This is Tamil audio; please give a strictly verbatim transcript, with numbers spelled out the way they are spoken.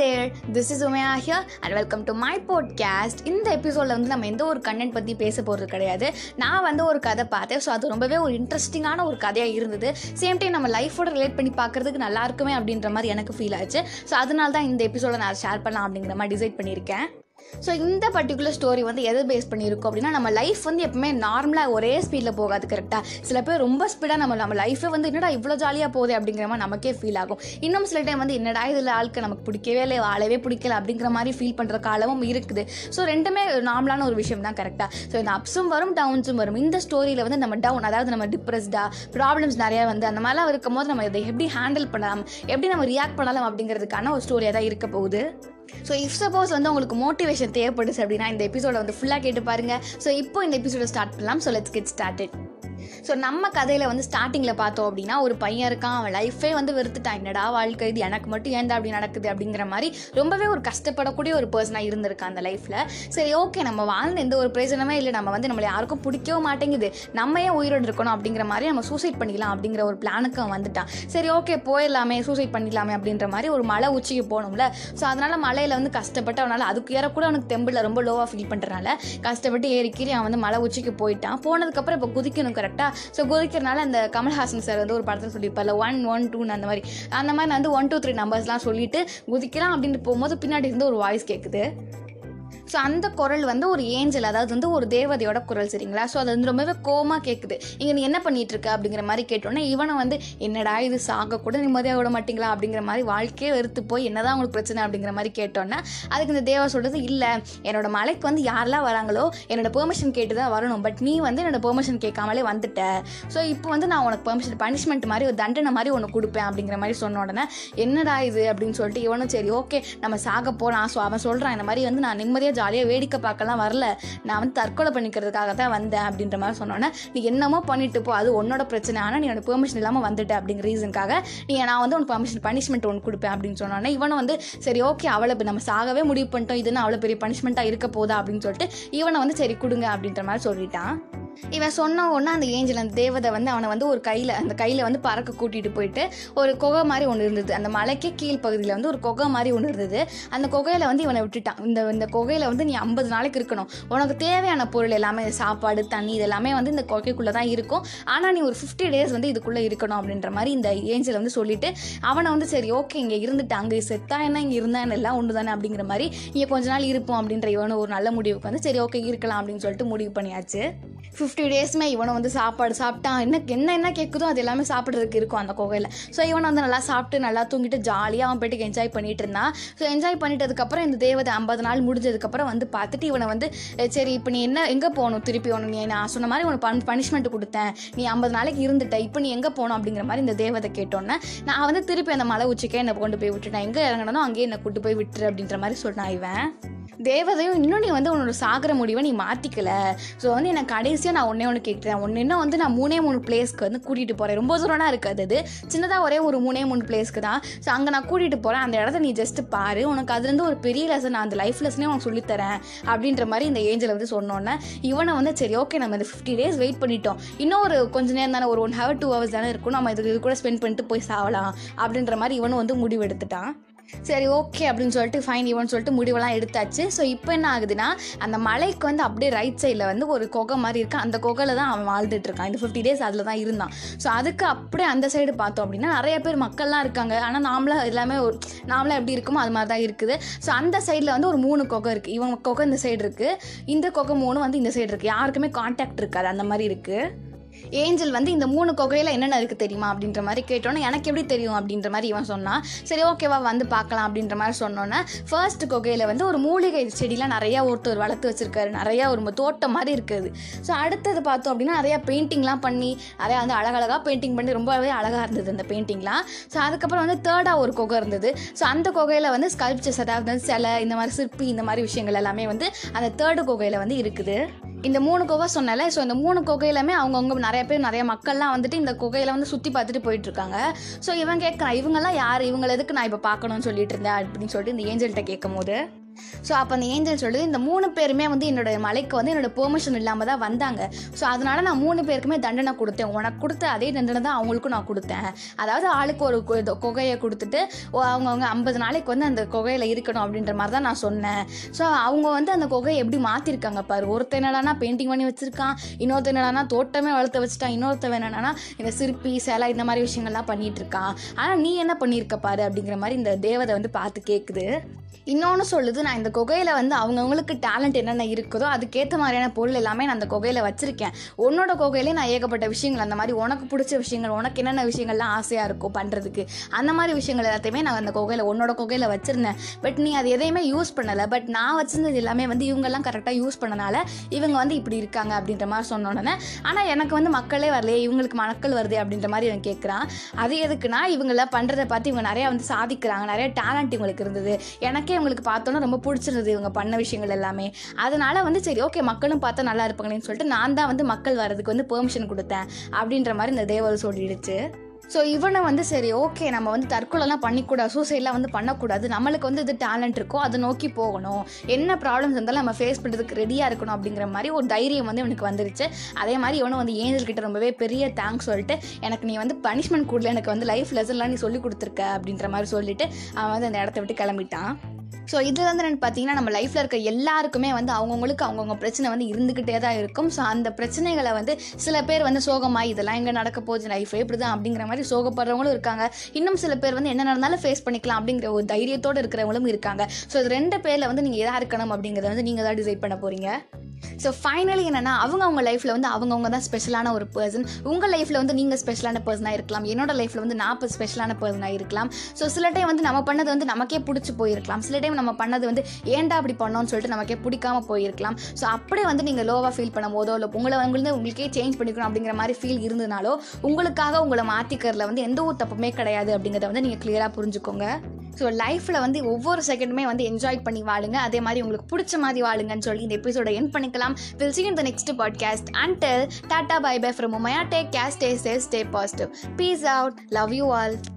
There this is Umaiya here and welcome to my podcast. இந்த எபிசோடில் வந்து நம்ம எந்த ஒரு கண்டென்ட் பற்றி பேச போகிறது கிடையாது. நான் வந்து ஒரு கதை பார்த்தேன். ஸோ அது ரொம்பவே ஒரு இன்ட்ரெஸ்டிங்கான ஒரு கதையாக இருந்தது. சேம் டைம் நம்ம லைஃபோட ரிலேட் பண்ணி பார்க்குறதுக்கு நல்லா இருக்குமே அப்படின்ற மாதிரி எனக்கு ஃபீல் ஆச்சு. ஸோ அதனால தான் இந்த எபிசோட நான் ஷேர் பண்ணலாம் அப்படிங்கிற மாதிரி டிசைட் பண்ணியிருக்கேன். ஸோ இந்த பர்டிகுலர் ஸ்டோரி வந்து எதை பேஸ் பண்ணியிருக்கோம் அப்படின்னா, நம்ம லைஃப் வந்து எப்பவுமே நார்மலாக ஒரே ஸ்பீடில் போகாது. கரெக்டாக சில பேர் ரொம்ப ஸ்பீடாக நம்ம நம்ம லைஃபே வந்து என்னடா இவ்வளோ ஜாலியாக போகுது அப்படிங்கிற மாதிரி நமக்கே ஃபீல் ஆகும். இன்னும் சில டைம் வந்து என்னடா இதில் ஆளுக்கு நமக்கு பிடிக்கவே இல்லை, வாழவே பிடிக்கல அப்படிங்கிற மாதிரி ஃபீல் பண்ணுற காலமும் இருக்குது. ஸோ ரெண்டுமே நார்மலான ஒரு விஷயம் தான். கரெக்டாக ஸோ இந்த அப்ஸும் வரும் டவுன்ஸும் வரும். இந்த ஸ்டோரியில் வந்து நம்ம டவுன், அதாவது நம்ம டிப்ரெஸ்டாக ப்ராப்ளம்ஸ் நிறையா வந்து அந்த மாதிரிலாம் இருக்கும் போது நம்ம இதை எப்படி ஹேண்டில் பண்ணலாம், எப்படி நம்ம ரியாக்ட் பண்ணலாம் அப்படிங்கிறதுக்கான ஒரு ஸ்டோரியாக தான் இருக்க போகுது. ஸோ இஃப் சப்போஸ் வந்து உங்களுக்கு மோட்டிவேஷன் தேவைப்படுச்சு அப்படின்னா இந்த எபிசோட வந்து ஃபுல்லாக கேட்டு பாருங்கள். ஸோ இப்போ இந்த எபிசோட ஸ்டார்ட் பண்ணலாம். So let's get started. So நம்ம கதையில் வந்து ஸ்டார்டிங்கில் பார்த்தோம் அப்படின்னா, ஒரு பையன் இருக்கான். அவன் லைஃபே வந்து வெறுத்துட்டான். என்னடா வாழ்க்கை இது, எனக்கு மட்டும் ஏன்டா அப்படி நடக்குது அப்படிங்கிற மாதிரி ரொம்பவே ஒரு கஷ்டப்படக்கூடிய ஒரு பர்சனாக இருந்திருக்கான் அந்த லைஃப்பில். சரி ஓகே, நம்ம வாழ்ந்த எந்த ஒரு பிரயோஜனமே இல்லை, நம்ம வந்து நம்மளை யாருக்கும் பிடிக்கவும் மாட்டேங்குது, நம்ம ஏன் உயிரோடு இருக்கணும் அப்படிங்கிற மாதிரி நம்ம சூசைட் பண்ணிக்கலாம் அப்படிங்கிற ஒரு பிளானுக்கு அவன் வந்துட்டான். சரி ஓகே போயிடலாமே, சூசைட் பண்ணிக்கலாமே அப்படின்ற மாதிரி ஒரு மலை உச்சிக்கு போகணும்ல. ஸோ அதனால் மலையில் வந்து கஷ்டப்பட்டு அவனால் அதுக்கு ஏறக்கூட அவனுக்கு தெம்பில் ரொம்ப லோவாக ஃபீல் பண்ணுறனால கஷ்டப்பட்டு ஏறிக்கீறி அவன் வந்து மலை உச்சிக்கு போயிட்டான். போனதுக்கப்புறம் இப்போ குதிக்கணும். கரெக்டாக ஸோ குதிக்கிறனால அந்த கமல்ஹாசன் சார் வந்து ஒரு படத்தில் சொல்லியிருப்பார்ல, ஒன் ஒன் டூன்னு அந்த மாதிரி அந்த மாதிரி நான் வந்து ஒன் டூ த்ரீ நம்பர்ஸ்லாம் சொல்லிட்டு குதிக்கலாம் அப்படின்ட்டு போகும்போது பின்னாடி இருந்து ஒரு வாய்ஸ் கேட்குது. ஸோ அந்த குரல் வந்து ஒரு ஏஞ்சல், அதாவது வந்து ஒரு தேவதையோட குரல். சரிங்களா? ஸோ அது வந்து ரொம்பவே கோமாக கேட்குது. இங்கே நீ என்ன பண்ணிட்டு இருக்க அப்படிங்கிற மாதிரி கேட்டோன்னே இவனை வந்து என்னடா இது, சாக கூட நிம்மதியாக விட மாட்டிங்களா அப்படிங்கிற மாதிரி, வாழ்க்கையே வெறுத்து போய் என்னதான் உங்களுக்கு பிரச்சனை அப்படிங்கிற மாதிரி கேட்டோன்னா அதுக்கு இந்த தேவை சொல்கிறது, இல்லை என்னோட மலைக்கு வந்து யாரெல்லாம் வராங்களோ என்னோட பெர்மிஷன் கேட்டு தான் வரணும், பட் நீ வந்து என்னோட பெர்மிஷன் கேட்காமலே வந்துட்ட. ஸோ இப்போ வந்து நான் உனக்கு பெர்மிஷன் பனிஷ்மெண்ட் மாதிரி ஒரு தண்டனை மாதிரி உனக்கு கொடுப்பேன் அப்படிங்கிற மாதிரி சொன்ன உடனே என்னடா இது அப்படின்னு சொல்லிட்டு இவனும் சரி ஓகே நம்ம சாக போகலாம். ஸோ அவன் சொல்கிறான் இந்த மாதிரி வந்து நான் நிம்மதியாக ஜாலியாக வேடிக்கை பார்க்கலாம் வரல, நான் வந்து தற்கொலை பண்ணிக்கிறதுக்காக தான் வந்தேன் அப்படின்ற மாதிரி சொன்னோன்னே நீ என்னமோ பண்ணிட்டு போ, அது உன்னோட பிரச்சனை, ஆனால் நீ என்னோட பெர்மிஷன் இல்லாமல் வந்துட்டேன் அப்படிங்கிற ரீசனுக்காக நீ நான் வந்து உனக்கு பெர்மிஷன் பனிஷ்மெண்ட் ஒன்று கொடுப்பேன் அப்படின்னு சொன்னோன்னே இவனை வந்து சரி ஓகே அவளை நம்ம சாகவே முடிவு பண்ணிட்டோம், இதுன்னு அவ்வளோ பெரிய பனிஷ்மெண்ட்டாக இருக்க போதா அப்படின்னு சொல்லிட்டு இவனை வந்து சரி கொடுங்க அப்படின்ற மாதிரி சொல்லிட்டான். இவன் சொன்ன உடனே அந்த ஏஞ்சல் அந்த தேவதை வந்து அவனை வந்து ஒரு கையில் அந்த கையில் வந்து பறக்க கூட்டிகிட்டு போயிட்டு ஒரு குகை மாதிரி ஒன்று இருந்தது. அந்த மலைக்கே கீழ்ப்பகுதியில் வந்து ஒரு குகை மாதிரி ஒன்று இருந்தது. அந்த குகையில் வந்து இவனை விட்டுட்டான். இந்த இந்த குகையில் வந்து நீ ஐம்பது நாளைக்கு இருக்கணும், உனக்கு தேவையான பொருள் எல்லாமே சாப்பாடு தண்ணி இது எல்லாமே வந்து இந்த குகைக்குள்ளே தான் இருக்கும், ஆனால் நீ ஒரு ஃபிஃப்டி டேஸ் வந்து இதுக்குள்ளே இருக்கணும் அப்படின்ற மாதிரி இந்த ஏஞ்சல் வந்து சொல்லிவிட்டு அவனை வந்து சரி ஓகே இங்கே இருந்துட்டு அங்கே செத்தா என்ன இங்கே இருந்தால் எல்லாம் ஒன்று தானே அப்படிங்கிற மாதிரி இங்கே கொஞ்ச நாள் இருப்போம் அப்படின்ற இவனு ஒரு நல்ல முடிவுக்கு வந்து சரி ஓகே இருக்கலாம் அப்படின்னு சொல்லிட்டு முடிவு பண்ணியாச்சு. ஃபிஃப்டி டேஸுமே இவனை வந்து சாப்பாடு சாப்பிட்டான். என்ன என்ன என்ன கேட்குதோ அது எல்லாமே சாப்பிட்றதுக்கு இருக்கும் அந்த குகையில். ஸோ இவனை வந்து நல்லா சாப்பிட்டு நல்லா தூங்கிட்டு ஜாலியாக அவன் போய்ட்டு என்ஜாய் பண்ணிட்டு இருந்தான். ஸோ என்ஜாய் பண்ணிட்டதுக்கப்புறம் இந்த தேவதை ஐம்பது நாள் முடிஞ்சதுக்கப்புறம் வந்து பார்த்துட்டு இவனை வந்து சரி இப்போ நீ என்ன எங்கே போகணும் திருப்பி ஒன்று நீ நான் சொன்ன மாதிரி உனக்கு பன் பனிஷ்மெண்ட் கொடுத்தேன், நீ ஐம்பது நாளைக்கு இருந்துட்ட, இப்போ நீ எங்கே போகணும் அப்படிங்கிற மாதிரி இந்த தேவதை கேட்டோன்னே நான் வந்து திருப்பி அந்த மலை உச்சிக்கே என்னை கொண்டு போய் விட்டுட்டேன், எங்கே இறங்கினோ அங்கேயே என்னை கூட்டு போய் விட்டுரு அப்படின்ற மாதிரி சொன்னான் இவன். தேவதையும் இன்னும் நீ வந்து உன்னோட சாகிற முடிவை நீ மாற்றிக்கல, ஸோ வந்து எனக்கு கடைசியாக நான் ஒன்றே ஒன்று கேட்குறேன், ஒன்று இன்னும் வந்து நான் மூணே மூணு பிளேஸ்க்கு வந்து கூட்டிகிட்டு போகிறேன், ரொம்ப தூரம்னா இருக்காது அது சின்னதாக ஒரே ஒரு மூணே மூணு பிளேஸ்க்கு தான், ஸோ அங்கே நான் கூட்டிகிட்டு போகிறேன், அந்த இடத்த நீ ஜஸ்ட்டு பாரு, உனக்கு அதுலேருந்து ஒரு பெரிய லெசன் நான் அந்த லைஃப் லெசனே உனக்கு சொல்லித்தரேன் அப்படின்ற மாதிரி இந்த ஏஞ்சல் வந்து சொன்னோன்னே இவனை வந்து சரி ஓகே நம்ம இந்த ஃபிஃப்டி டேஸ் வெயிட் பண்ணிட்டோம், இன்னும் ஒரு கொஞ்சம் நேரம் தானே ஒரு ஒன் ஹவர் டூ ஹவர்ஸ் தானே இருக்கும், நம்ம இதுக்கு இது கூட ஸ்பெண்ட் பண்ணிட்டு போய் சாவலாம் அப்படின்ற மாதிரி இவனும் வந்து முடிவு எடுத்துட்டான். சரி ஓகே அப்படின்னு சொல்லிட்டு ஃபைன் இவன் சொல்லிட்டு முடிவெல்லாம் எடுத்தாச்சு. ஸோ இப்போ என்ன ஆகுதுன்னா அந்த மலைக்கு வந்து அப்படியே ரைட் சைடில் வந்து ஒரு குகை மாதிரி இருக்கான். அந்த குகையில் தான் அவன் வாழ்ந்துட்டு இருக்கான். இந்த ஃபிஃப்டி டேஸ் அதில் தான் இருந்தான். ஸோ அதுக்கு அப்படியே அந்த சைடு பார்த்தோம் அப்படின்னா நிறைய பேர் மக்கள்லாம் இருக்காங்க, ஆனால் நாமளாக எல்லாமே ஒரு நாமளாக எப்படி இருக்குமோ அது மாதிரி தான் இருக்குது. ஸோ அந்த சைடில் வந்து ஒரு மூணு குகை இருக்குது. இவங்க குகை இந்த சைடு இருக்குது, இந்த குகை மூணு வந்து இந்த சைடு இருக்குது, யாருக்குமே கான்டாக்ட் இருக்காது அந்த மாதிரி இருக்குது. ஏஞ்சல் வந்து இந்த மூணு குகையில் என்னென்ன இருக்குது தெரியுமா அப்படின்ற மாதிரி கேட்டோன்னே எனக்கு எப்படி தெரியும் அப்படின்ற மாதிரி இவன் சொன்னான். சரி ஓகேவா வந்து பார்க்கலாம் அப்படின்ற மாதிரி சொன்னோன்னே ஃபர்ஸ்ட் குகையில் வந்து ஒரு மூலிகை செடிலாம் நிறையா ஒருத்தர் வளர்த்து வச்சுருக்காரு, நிறையா ஒரு தோட்டம் மாதிரி இருக்குது. ஸோ அடுத்தது பார்த்தோம் அப்படின்னா நிறையா பெயிண்டிங்லாம் பண்ணி நிறையா வந்து அழகழகாக பெயிண்டிங் பண்ணி ரொம்பவே அழகாக இருந்தது அந்த பெயிண்டிங்லாம். ஸோ அதுக்கப்புறம் வந்து தேர்டாக ஒரு குகை இருந்தது. ஸோ அந்த குகையில் வந்து ஸ்கல்ப்சர்ஸ், அதாவது வந்து சிலை இந்த மாதிரி சிற்பி இந்த மாதிரி விஷயங்கள் எல்லாமே வந்து அந்த தேர்டு குகையில் வந்து இருக்குது. இந்த மூணு குகை சொன்னால ஸோ இந்த மூணு குகையிலுமே அவங்கவுங்க நிறைய பேர் நிறைய மக்கள்லாம் வந்துட்டு இந்த குகையில் வந்து சுற்றி பார்த்துட்டு போயிட்டுருக்காங்க. ஸோ இவன் கேட்குறான் இவங்கெல்லாம் யார், இவங்களை எதுக்கு நான் இப்போ பார்க்கணும்னு சொல்லிட்டு இருந்தேன் அப்படின்னு சொல்லிட்டு இந்த ஏஞ்சல்கிட்ட கேட்கும் போது ஸோ அப்போ அந்த ஏஞ்சல் சொல்லுது, இந்த மூணு பேருமே வந்து என்னோட மலைக்கு வந்து என்னோட பெர்மிஷன் இல்லாமல் தான் வந்தாங்க. ஸோ அதனால நான் மூணு பேருக்குமே தண்டனை கொடுத்தேன். உனக்கு கொடுத்த அதே தண்டனை தான் அவங்களுக்கும் நான் கொடுத்தேன். அதாவது ஆளுக்கு ஒரு குகையை கொடுத்துட்டு அவங்கவுங்க ஐம்பது நாளைக்கு வந்து அந்த குகையில் இருக்கணும் அப்படின்ற மாதிரி தான் நான் சொன்னேன். ஸோ அவங்க வந்து அந்த குகையை எப்படி மாற்றிருக்காங்க பாரு. ஒருத்த என்னடானா பெயிண்டிங் பண்ணி வச்சுருக்கான், இன்னொருத்த என்னடானா தோட்டமே வளர்த்து வச்சுட்டான், இன்னொருத்தவன் என்னன்னா இந்த சிற்பி சேலை இந்த மாதிரி விஷயங்கள்லாம் பண்ணிட்டு இருக்கான். ஆனால் நீ என்ன பண்ணியிருக்க பாரு அப்படிங்கிற மாதிரி இந்த தேவதை வந்து பார்த்து கேட்குது. இன்னொன்று சொல்லுது, நான் இந்த குகையில் வந்து அவங்கவுங்களுக்கு டேலண்ட் என்னென்ன இருக்குதோ அதுக்கேற்ற மாதிரியான பொருள் எல்லாமே நான் அந்த குகையில் வச்சுருக்கேன். உன்னோட குகையிலே நான் ஏகப்பட்ட விஷயங்கள், அந்த மாதிரி உனக்கு பிடிச்ச விஷயங்கள், உனக்கு என்னென்ன விஷயங்கள்லாம் ஆசையாக இருக்கும் பண்ணுறதுக்கு, அந்த மாதிரி விஷயங்கள் எல்லாத்தையுமே நான் அந்த குகையில் உன்னோட குகையில் வச்சுருந்தேன். பட் நீ அது எதையுமே யூஸ் பண்ணலை. பட் நான் வச்சுருந்தது எல்லாமே வந்து இவங்கெல்லாம் கரெக்டாக யூஸ் பண்ணனால இவங்க வந்து இப்படி இருக்காங்க அப்படின்ற மாதிரி சொன்னோடனே, ஆனால் எனக்கு வந்து மக்களே வரலையே, இவங்களுக்கு மக்கள் வருது அப்படின்ற மாதிரி இவன் கேட்குறான். அது எதுக்குன்னா இவங்களை பண்ணுறதை பார்த்து இவங்க நிறையா வந்து சாதிக்கிறாங்க, நிறைய டேலண்ட் இவங்களுக்கு இருந்தது, எனக்கே இவங்களுக்கு பார்த்தோன்னா ரொம்ப பிடிச்சிருந்தது இவங்க பண்ண விஷயங்கள் எல்லாமே. அதனால வந்து சரி ஓகே மக்களும் பார்த்தா நல்லா இருப்பாங்களேன்னு சொல்லிட்டு நான் தான் வந்து மக்கள் வர்றதுக்கு வந்து பெர்மிஷன் கொடுத்தேன் அப்படின்ற மாதிரி இந்த தேவர் சொல்லிடுச்சு. ஸோ இவனை வந்து சரி ஓகே நம்ம வந்து தற்கொலைலாம் பண்ணிக்கூடாது, சூசைட்லாம் வந்து பண்ணக்கூடாது, நம்மளுக்கு வந்து இது டேலண்ட் இருக்கோ அதை நோக்கி போகணும், என்ன ப்ராப்ளம்ஸ் இருந்தாலும் நம்ம ஃபேஸ் பண்ணுறதுக்கு ரெடியாக இருக்கணும் அப்படிங்கிற மாதிரி ஒரு தைரியம் வந்து இவனுக்கு வந்துருச்சு. அதே மாதிரி இவனும் வந்து ஏஞ்சல்கிட்ட ரொம்பவே பெரிய தேங்க்ஸ் சொல்லிட்டு, எனக்கு நீ வந்து பனிஷ்மெண்ட் கூடல, எனக்கு வந்து லைஃப் லெசன்லாம் நீ சொல்லி கொடுத்துருக்க அப்படின்ற மாதிரி சொல்லிட்டு அவன் வந்து அந்த இடத்த விட்டு கிளம்பிட்டான். ஸோ இதில் வந்து என்னென்னு பார்த்தீங்கன்னா நம்ம லைஃப்பில் இருக்க எல்லாருக்குமே வந்து அவங்கவுங்களுக்கு அவங்கவுங்க பிரச்சனை வந்து இருந்துக்கிட்டே தான் இருக்கும். ஸோ அந்த பிரச்சனைகளை வந்து சில பேர் வந்து சோகமாக இதெல்லாம் இங்கே நடக்க போகுது லைஃப் எப்படி தான் அப்படிங்கிற மாதிரி சோகப்படுறவங்களும் இருக்காங்க. இன்னும் சில பேர் வந்து என்ன நடந்தாலும் ஃபேஸ் பண்ணிக்கலாம் அப்படிங்கிற ஒரு தைரியத்தோடு இருக்கிறவங்களும் இருக்காங்க. ஸோ இது ரெண்டு பேரில் வந்து நீங்கள் எதாக இருக்கணும் அப்படிங்கிறத வந்து நீங்கள் தான் டிசைட் பண்ண போகிறீங்க. ஸோ ஃபைனலி என்னென்னா அவங்க அவங்க லைஃப்பில் வந்து அவங்கவுங்க தான் ஸ்பெஷலான ஒரு பர்சன். உங்கள் லைஃப்பில் வந்து நீங்கள் ஸ்பெஷலான பர்சனாக இருக்கலாம், என்னோடய லைஃப்பில் வந்து நான் இப்போ ஸ்பெஷலான பர்சனாக இருக்கலாம். ஸோ சில டைம் வந்து நம்ம பண்ணது வந்து நமக்கே பிடிச்சி போயிருக்கலாம், சில டைம் நம்ம பண்ணது வந்து ஏன்டா அப்படி பண்ணோன்னு சொல்லிட்டு நமக்கே பிடிக்காமல் போயிருக்கலாம். ஸோ அப்படியே வந்து நீங்கள் லோவாக ஃபீல் பண்ணும் போதோ இல்லை உங்களை வந்து உங்களுக்கே சேஞ்ச் பண்ணிக்கணும் அப்படிங்கிற மாதிரி ஃபீல் இருந்ததுனாலோ உங்களுக்காக உங்களை மாற்றிக்கிறதுல வந்து எந்த ஒரு தப்புமே கிடையாது அப்படிங்கிறத வந்து நீங்கள் கிளியராக புரிஞ்சுக்கோங்க. ஸோ லைஃப்பில் வந்து ஒவ்வொரு செகண்டுமே வந்து என்ஜாய் பண்ணி வாழுங்க, அதே மாதிரி உங்களுக்கு பிடிச்ச மாதிரி வாழுங்கன்னு சொல்லி இந்த எபிசோட எண்ட் பண்ணிக்கலாம். We'll see you in the next podcast. Until, tata bye bye from Umeya. Take care, stay safe, stay positive. Peace out. Love you all.